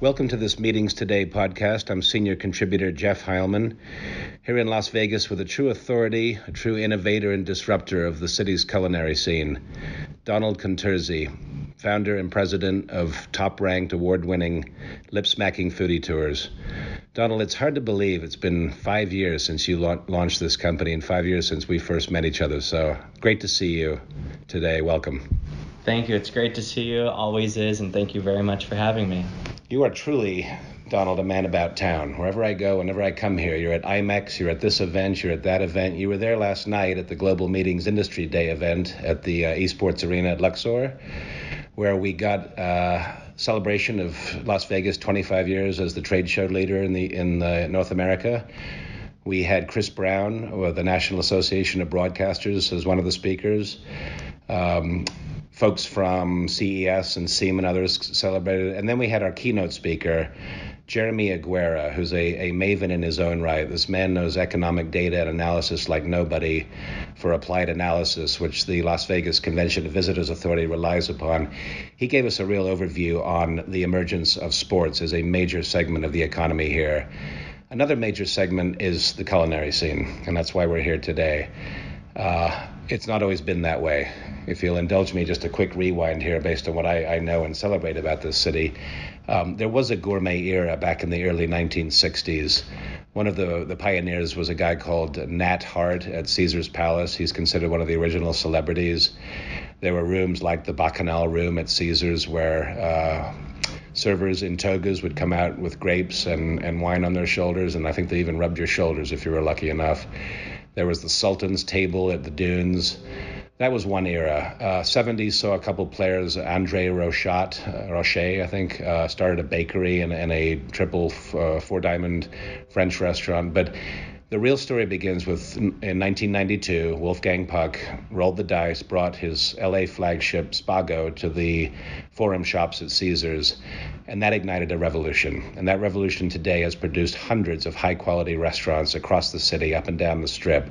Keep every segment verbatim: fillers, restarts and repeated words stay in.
Welcome to this Meetings Today podcast. I'm senior contributor Jeff Heilman, here in Las Vegas with a true authority, a true innovator and disruptor of the city's culinary scene, Donald Contursi, founder and president of top-ranked, award-winning Lip Smacking Foodie Tours. Donald, it's hard to believe it's been five years since you la- launched this company and five years since we first met each other. So great to see you today. Welcome. Thank you. It's great to see you. Always is. And thank you very much for having me. You are truly, Donald, a man about town. Wherever I go, whenever I come here, you're at IMEX, you're at this event, you're at that event. You were there last night at the Global Meetings Industry Day event at the uh, eSports Arena at Luxor, where we got a celebration of Las Vegas twenty-five years as the trade show leader in the in the North America. We had Chris Brown of the National Association of Broadcasters as one of the speakers. Um, folks from C E S and Seam and others celebrated. And then we had our keynote speaker, Jeremy Aguera, who's a, a maven in his own right. This man knows economic data and analysis like nobody for applied analysis, which the Las Vegas Convention and Visitors Authority relies upon. He gave us a real overview on the emergence of sports as a major segment of the economy here. Another major segment is the culinary scene, and that's why we're here today. Uh, it's not always been that way. If you'll indulge me, just a quick rewind here based on what I, I know and celebrate about this city. Um, there was a gourmet era back in the early nineteen sixties. One of the, the pioneers was a guy called Nat Hart at Caesar's Palace. He's considered one of the original celebrities. There were rooms like the Bacchanal Room at Caesar's where uh, servers in togas would come out with grapes and, and wine on their shoulders, and I think they even rubbed your shoulders if you were lucky enough. There was the Sultan's table at the Dunes. That was one era. Uh, seventies saw a couple players. Andre Rochat, uh, Rochet, I think, uh, started a bakery and, and a triple f- uh, four-diamond French restaurant. But the real story begins with, in nineteen ninety-two, Wolfgang Puck rolled the dice, brought his L A flagship Spago to the Forum Shops at Caesars, and that ignited a revolution. And that revolution today has produced hundreds of high-quality restaurants across the city, up and down the Strip.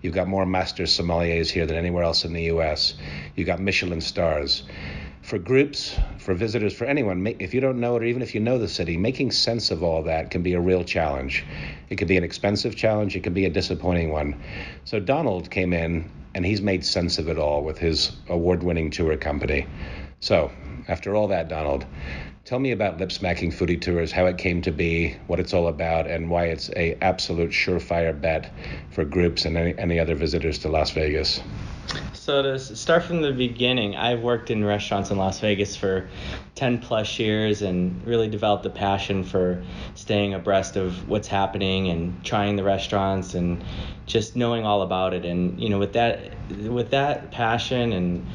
You've got more master sommeliers here than anywhere else in the U S. You've got Michelin stars. For groups, for visitors, for anyone, if you don't know it or even if you know the city, making sense of all that can be a real challenge. It could be an expensive challenge. It could be a disappointing one. So Donald came in, and he's made sense of it all with his award-winning tour company. So after all that, Donald, tell me about Lip Smacking Foodie Tours, how it came to be, what it's all about, and why it's a absolute surefire bet for groups and any, any other visitors to Las Vegas. So to start from the beginning, I've worked in restaurants in Las Vegas for ten plus years and really developed a passion for staying abreast of what's happening and trying the restaurants and just knowing all about it. And, you know, with that, with that passion and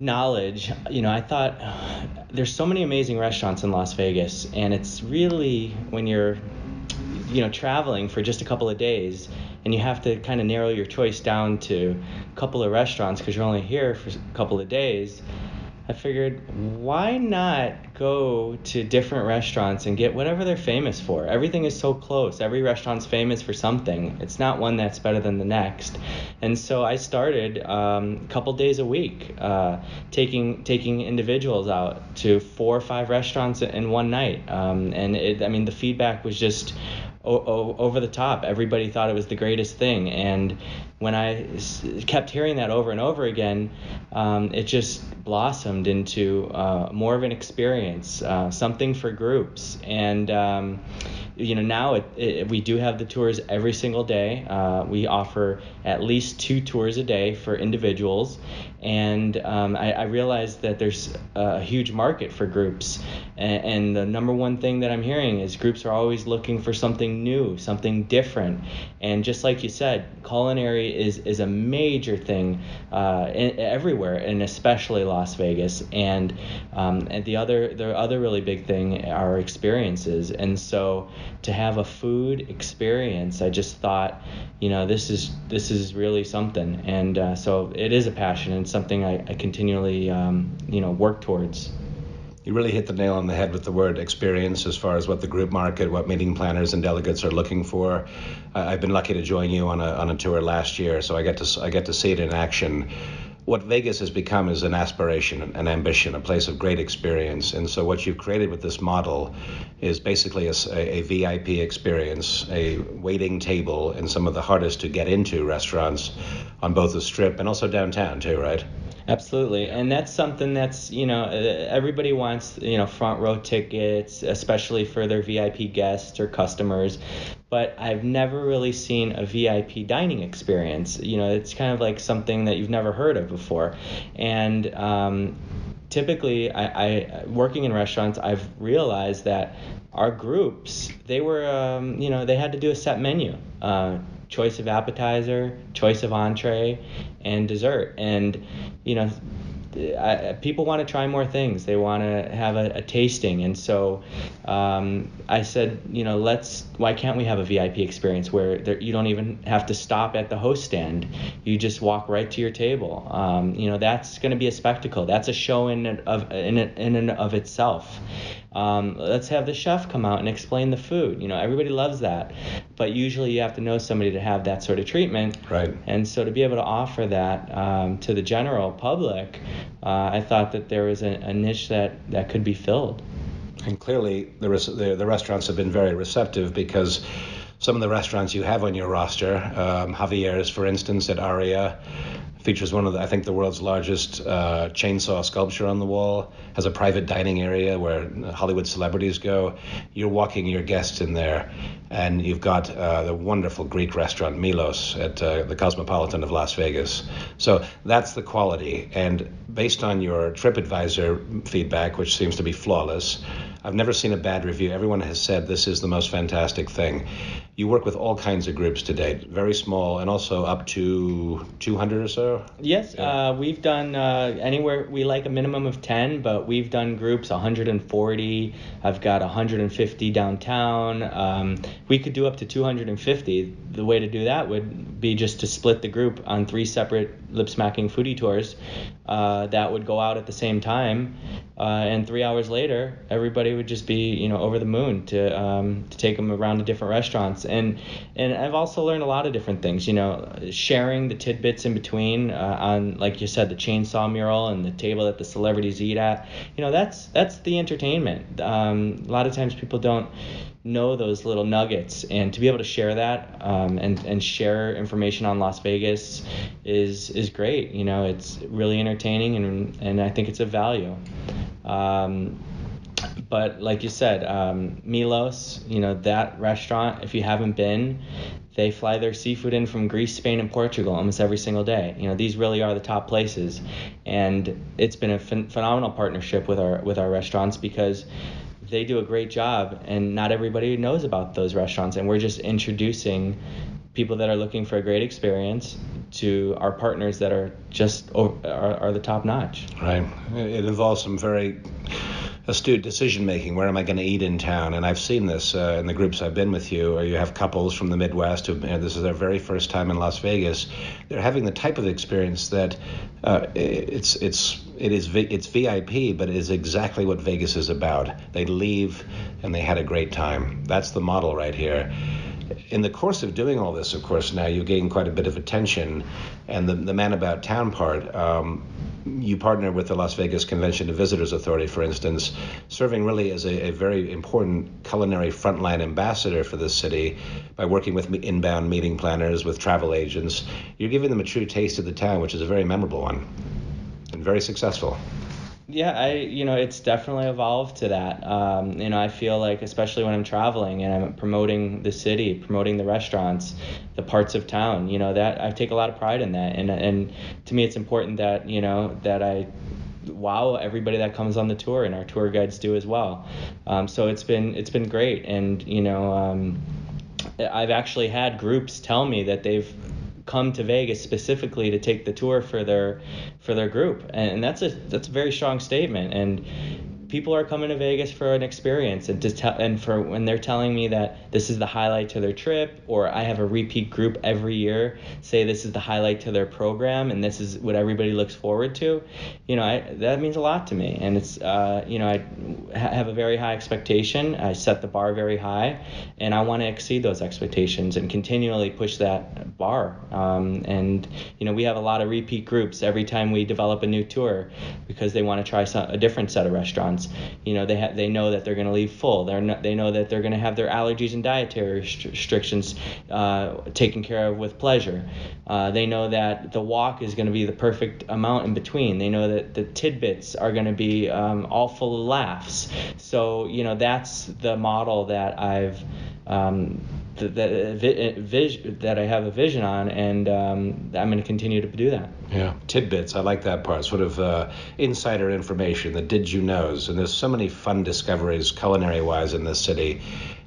knowledge, you know, I thought oh, there's so many amazing restaurants in Las Vegas, and it's really when you're, you know, traveling for just a couple of days and you have to kind of narrow your choice down to a couple of restaurants because you're only here for a couple of days. I figured, why not go to different restaurants and get whatever they're famous for? Everything is so close. Every restaurant's famous for something. It's not one that's better than the next. And so I started um, a couple days a week, uh, taking taking individuals out to four or five restaurants in one night. Um, and it, I mean, the feedback was just o- o- over the top. Everybody thought it was the greatest thing. And when I kept hearing that over and over again, um, it just blossomed into uh, more of an experience, uh, something for groups. And um, you know, now it, it, we do have the tours every single day. Uh, we offer at least two tours a day for individuals. And um, I, I realized that there's a huge market for groups. And, and the number one thing that I'm hearing is groups are always looking for something new, something different. And just like you said, culinary is is a major thing uh, in, everywhere, and especially Las Vegas. And um, and the other the other really big thing are experiences. And so to have a food experience, I just thought, you know, this is this is really something. And uh, so it is a passion and something I, I continually um, you know work towards. You really hit the nail on the head with the word experience as far as what the group market, what meeting planners and delegates are looking for. Uh, I've been lucky to join you on a on a tour last year, so I get to I get to see it in action. what Vegas has become is an aspiration, an ambition, a place of great experience. And so what you've created with this model is basically a, a V I P experience, a waiting table in some of the hardest to get into restaurants on both the Strip and also downtown too, right? Absolutely. And that's something that's, you know, everybody wants, you know, front row tickets, especially for their V I P guests or customers. But I've never really seen a V I P dining experience. You know, it's kind of like something that you've never heard of before. And um, typically, I, I working in restaurants, I've realized that our groups, they were, um, you know, they had to do a set menu. Uh, choice of appetizer, choice of entree, and dessert. And, you know, I, people want to try more things. They want to have a, a tasting. And so um, I said, you know, let's, why can't we have a V I P experience where there, you don't even have to stop at the host stand. You just walk right to your table. Um, you know, that's going to be a spectacle. That's a show in and of, in, in and of itself. Um, let's have the chef come out and explain the food. You know, everybody loves that, but usually you have to know somebody to have that sort of treatment. Right. And so to be able to offer that um, to the general public, uh, I thought that there was a, a niche that, that could be filled. And clearly the, res- the the restaurants have been very receptive, because some of the restaurants you have on your roster, um, Javier's, for instance, at Aria, features one of, the, I think, the world's largest uh, chainsaw sculpture on the wall, has a private dining area where Hollywood celebrities go. You're walking your guests in there, and you've got uh, the wonderful Greek restaurant Milos at uh, the Cosmopolitan of Las Vegas. So that's the quality. And based on your TripAdvisor feedback, which seems to be flawless, I've never seen a bad review. Everyone has said this is the most fantastic thing. You work with all kinds of groups to date, very small and also up to two hundred or so? Yes, yeah. uh, we've done uh, anywhere, we like a minimum of ten, but we've done groups one hundred forty. I've got one hundred fifty downtown. Um, we could do up to two hundred fifty. The way to do that would be just to split the group on three separate Lip Smacking Foodie Tours uh, that would go out at the same time. Uh, and three hours later, everybody would just be, you know, over the moon to um, to take them around to different restaurants. And and I've also learned a lot of different things, you know, sharing the tidbits in between uh, on, like you said, the chainsaw mural and the table that the celebrities eat at. You know, that's that's the entertainment. Um, a lot of times people don't know those little nuggets, and to be able to share that um, and and share information on Las Vegas is is great. You know, it's really entertaining, and and I think it's a value. Um, but like you said, um, Milos, you know, that restaurant, if you haven't been, they fly their seafood in from Greece, Spain, and Portugal almost every single day. You know, these really are the top places, and it's been a ph- phenomenal partnership with our with our restaurants, because they do a great job, and not everybody knows about those restaurants, and we're just introducing people that are looking for a great experience to our partners that are just over, are, are the top notch. Right. It involves some very astute decision making. Where am I going to eat in town? And I've seen this uh, in the groups I've been with you, or you have couples from the Midwest who, and this is their very first time in Las Vegas. They're having the type of experience that uh, it's it's it is it's V I P, but it is exactly what Vegas is about. They leave and they had a great time. That's the model right here. In the course of doing all this, of course, now you gain quite a bit of attention, and the the man about town part. Um, You partner with the Las Vegas Convention and Visitors Authority, for instance, serving really as a, a very important culinary frontline ambassador for this city by working with inbound meeting planners, with travel agents. You're giving them a true taste of the town, which is a very memorable one and very successful. Yeah, I you know, it's definitely evolved to that. Um, you know, I feel like, especially when I'm traveling and I'm promoting the city, promoting the restaurants, the parts of town, you know, that I take a lot of pride in that. And and to me, it's important that, you know, that I wow everybody that comes on the tour, and our tour guides do as well. Um, so it's been it's been great. And, you know, um, I've actually had groups tell me that they've come to Vegas specifically to take the tour for their for their group, and that's a that's a very strong statement. And people are coming to Vegas for an experience, and to tell, and for when they're telling me that this is the highlight to their trip, or I have a repeat group every year say this is the highlight to their program and this is what everybody looks forward to, you know, I, that means a lot to me. And it's, uh, you know, I have a very high expectation. I set the bar very high, and I want to exceed those expectations and continually push that bar. Um, and, you know, we have a lot of repeat groups every time we develop a new tour, because they want to try some, a different set of restaurants. You know, they ha- they know that they're going to leave full. They're no- they know that they're going to have their allergies and dietary rest- restrictions uh, taken care of with pleasure. Uh, they know that the walk is going to be the perfect amount in between. They know that the tidbits are going to be um, all full of laughs. So, you know, that's the model that I've um, th- that uh, vis- that I have a vision on, and um, I'm going to continue to do that. Yeah, tidbits. I like that part. Sort of uh, insider information, the did you knows. And there's so many fun discoveries culinary-wise in this city.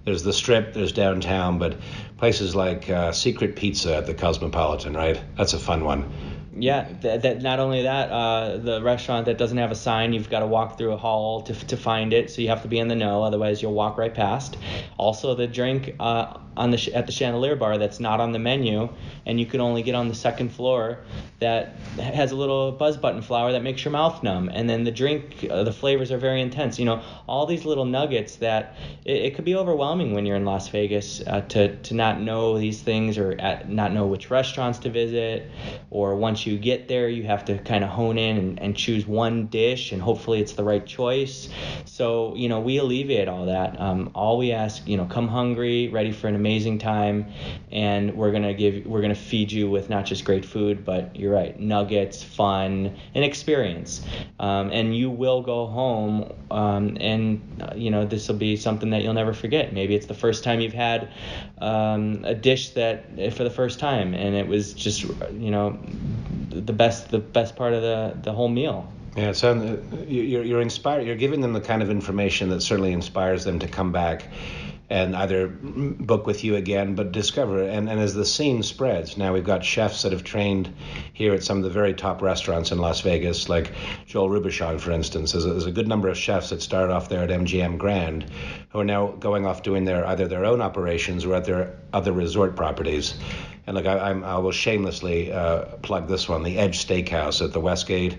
There's the Strip, there's downtown, but places like uh, Secret Pizza at the Cosmopolitan, right? That's a fun one. Yeah, that, that not only that, uh, the restaurant that doesn't have a sign, you've got to walk through a hall to to find it, so you have to be in the know, otherwise you'll walk right past. Also, the drink uh, on the sh- at the Chandelier Bar that's not on the menu, and you can only get on the second floor, that has a little buzz button flower that makes your mouth numb, and then the drink, uh, the flavors are very intense. You know, all these little nuggets that it, it could be overwhelming when you're in Las Vegas uh, to to not know these things, or at, not know which restaurants to visit, or once you get there you have to kind of hone in and, and choose one dish, and hopefully it's the right choice. So, you know, we alleviate all that. Um, all we ask, you know, come hungry, ready for an amazing time, and we're gonna give we're gonna feed you with not just great food, but you're right, nuggets, fun, and experience. Um, and you will go home, um, and uh, you know, this will be something that you'll never forget. Maybe it's the first time you've had um, a dish that for the first time, and it was just, you know, the best the best part of the the whole meal. Yeah, so you're you're inspired you're giving them the kind of information that certainly inspires them to come back and either book with you again, but discover. And, and as the scene spreads, now we've got chefs that have trained here at some of the very top restaurants in Las Vegas, like Joël Robuchon, for instance. There's a, there's a good number of chefs that started off there at M G M Grand, who are now going off doing their either their own operations or at their other resort properties. And look, I, I'm, I will shamelessly uh, plug this one, the Edge Steakhouse at the Westgate.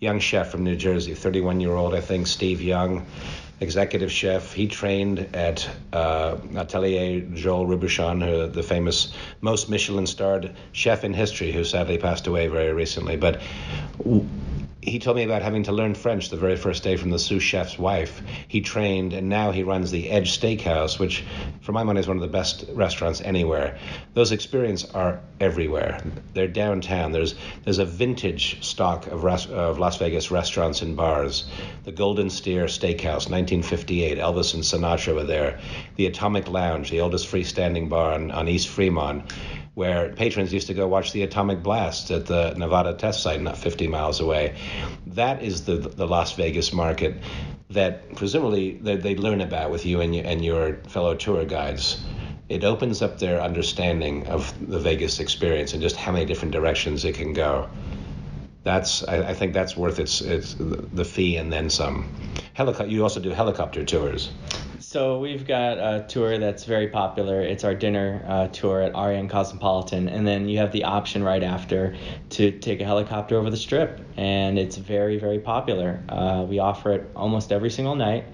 Young chef from New Jersey, thirty-one-year-old, I think, Steve Young. Executive chef. He trained at uh, Atelier Joël Robuchon, uh, the famous most Michelin-starred chef in history, who sadly passed away very recently. But w- he told me about having to learn French the very first day from the sous chef's wife. He trained, and now he runs the Edge Steakhouse, which, for my money, is one of the best restaurants anywhere. Those experiences are everywhere. They're downtown. There's there's a vintage stock of res- of Las Vegas restaurants and bars. The Golden Steer Steakhouse, nineteen fifty-eight. Elvis and Sinatra were there. The Atomic Lounge, the oldest freestanding bar on, on East Fremont, where patrons used to go watch the Atomic Blast at the Nevada test site not fifty miles away. That is the the Las Vegas market that presumably they, they learn about with you and, you and your fellow tour guides. It opens up their understanding of the Vegas experience and just how many different directions it can go. That's I, I think that's worth its its the fee and then some. Helico- you also do helicopter tours. So we've got a tour that's very popular. It's our dinner uh, tour at Aria and Cosmopolitan, and then you have the option right after to take a helicopter over the Strip, and it's very, very popular. Uh, we offer it almost every single night.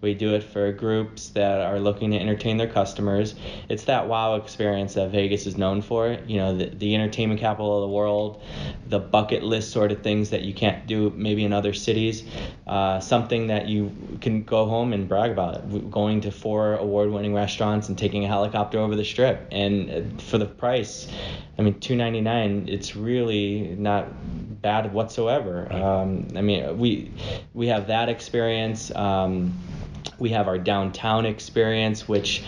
We do it for groups that are looking to entertain their customers. It's that wow experience that Vegas is known for. You know, the, the entertainment capital of the world, the bucket list sort of things that you can't do maybe in other cities, uh, something that you can go home and brag about. Going Going to four award-winning restaurants and taking a helicopter over the Strip, and for the price, I mean, two ninety-nine. It's really not bad whatsoever. Um, I mean, we we have that experience. Um, We have our downtown experience, which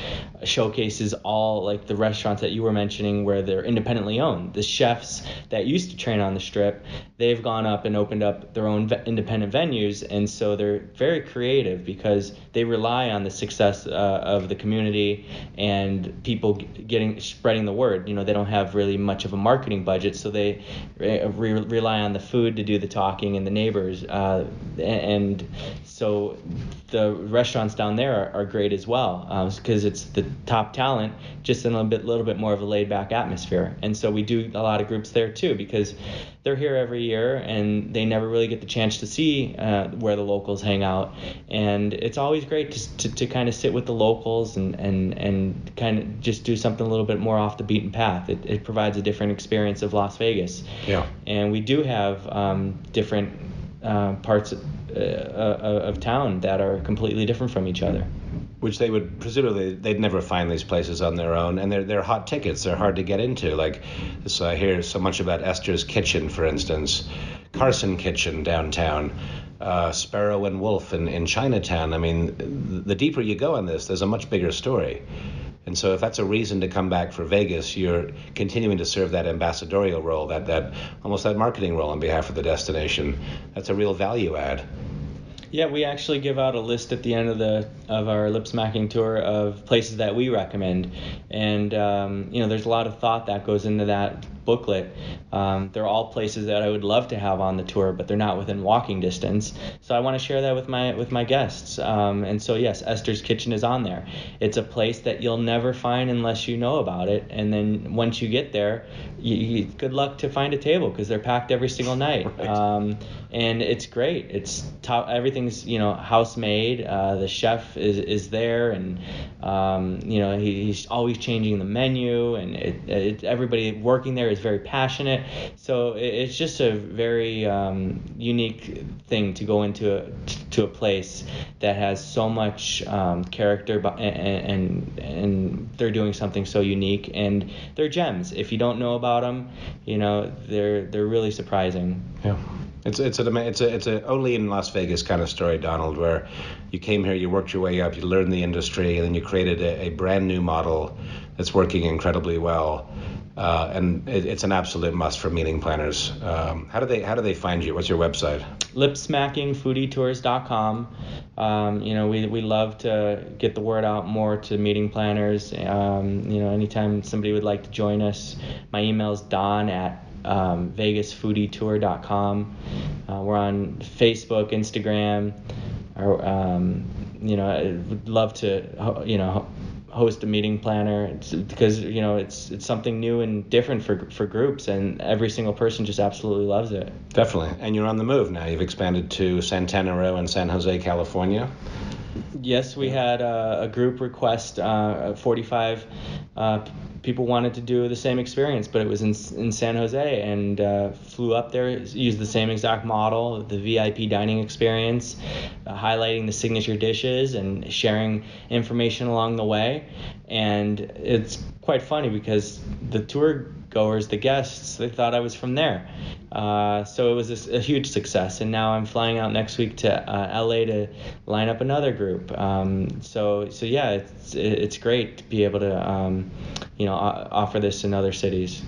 showcases all like the restaurants that you were mentioning where they're independently owned. The chefs that used to train on the strip, they've gone up and opened up their own independent venues. And so they're very creative because they rely on the success uh, of the community and people getting spreading the word. You know, they don't have really much of a marketing budget, so they re- rely on the food to do the talking and the neighbors. Uh, and so the restaurants down there are, are great as well because uh, it's the top talent, just in a little bit, little bit more of a laid back atmosphere. And so we do a lot of groups there too because they're here every year and they never really get the chance to see uh, where the locals hang out. And it's always great to to, to kind of sit with the locals and, and, and kind of just do something a little bit more off the beaten path. It, it provides a different experience of Las Vegas. Yeah. And we do have um, different uh, parts of, uh, of town that are completely different from each other. Which they would presumably they'd never find these places on their own, and they're they're hot tickets. They're hard to get into. Like, so I hear so much about Esther's Kitchen, for instance, Carson Kitchen downtown, uh, Sparrow and Wolf in, in Chinatown. I mean, the deeper you go on this, there's a much bigger story. And so if that's a reason to come back for Vegas, you're continuing to serve that ambassadorial role, that that almost that marketing role on behalf of the destination. That's a real value add. Yeah, we actually give out a list at the end of the of our lip smacking tour of places that we recommend, and um, you know, there's a lot of thought that goes into that booklet. Um, they're all places that I would love to have on the tour, but they're not within walking distance. So I want to share that with my with my guests. Um, and so yes, Esther's Kitchen is on there. It's a place that you'll never find unless you know about it, and then once you get there, you, you, good luck to find a table because they're packed every single night. Right. Um, and it's great. It's top everything. You know, house made. Uh, the chef is, is there, and um, you know he, he's always changing the menu, and it, it, everybody working there is very passionate. So it, it's just a very um, unique thing to go into a, to a place that has so much um, character, and, and and they're doing something so unique, and they're gems. If you don't know about them, you know they're they're really surprising. Yeah. It's it's an it's a it's a only in Las Vegas kind of story, Donald, where you came here, you worked your way up, you learned the industry, and then you created a, a brand new model that's working incredibly well. Uh, and it, it's an absolute must for meeting planners. Um, how do they how do they find you? What's your website? lip smacking foodie tours dot com. Um, you know, we we love to get the word out more to meeting planners. Um, you know, anytime somebody would like to join us, my email is don at Um, vegas foodie tour dot com. Uh, we're on Facebook, Instagram. Or, um, you know, I would love to, you know, host a meeting planner. It's because, you know, it's it's something new and different for for groups, and every single person just absolutely loves it. Definitely. And you're on the move now. You've expanded to Santana Row in San Jose, California. Yes, we had uh, a group request. Uh, forty-five uh, people wanted to do the same experience, but it was in in San Jose, and uh, flew up there, used the same exact model, the V I P dining experience, uh, highlighting the signature dishes and sharing information along the way. And it's quite funny because the tour goers, the guests, they thought I was from there. Uh, so it was a, a huge success, and now I'm flying out next week to uh, L A to line up another group. Um, so so yeah, it's it's great to be able to um, you know offer this in other cities.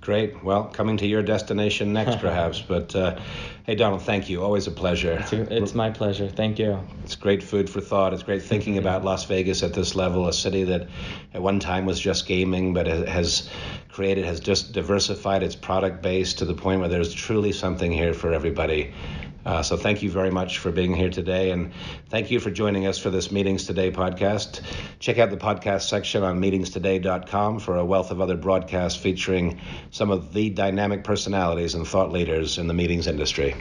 Great. Well, coming to your destination next, perhaps. But uh, hey, Donald, thank you. Always a pleasure. It's, it's my pleasure. Thank you. It's great food for thought. It's great thinking about Las Vegas at this level, a city that at one time was just gaming, but has created, has just diversified its product base to the point where there's truly something here for everybody. Uh, so thank you very much for being here today, and thank you for joining us for this Meetings Today podcast. Check out the podcast section on meetings today dot com for a wealth of other broadcasts featuring some of the dynamic personalities and thought leaders in the meetings industry.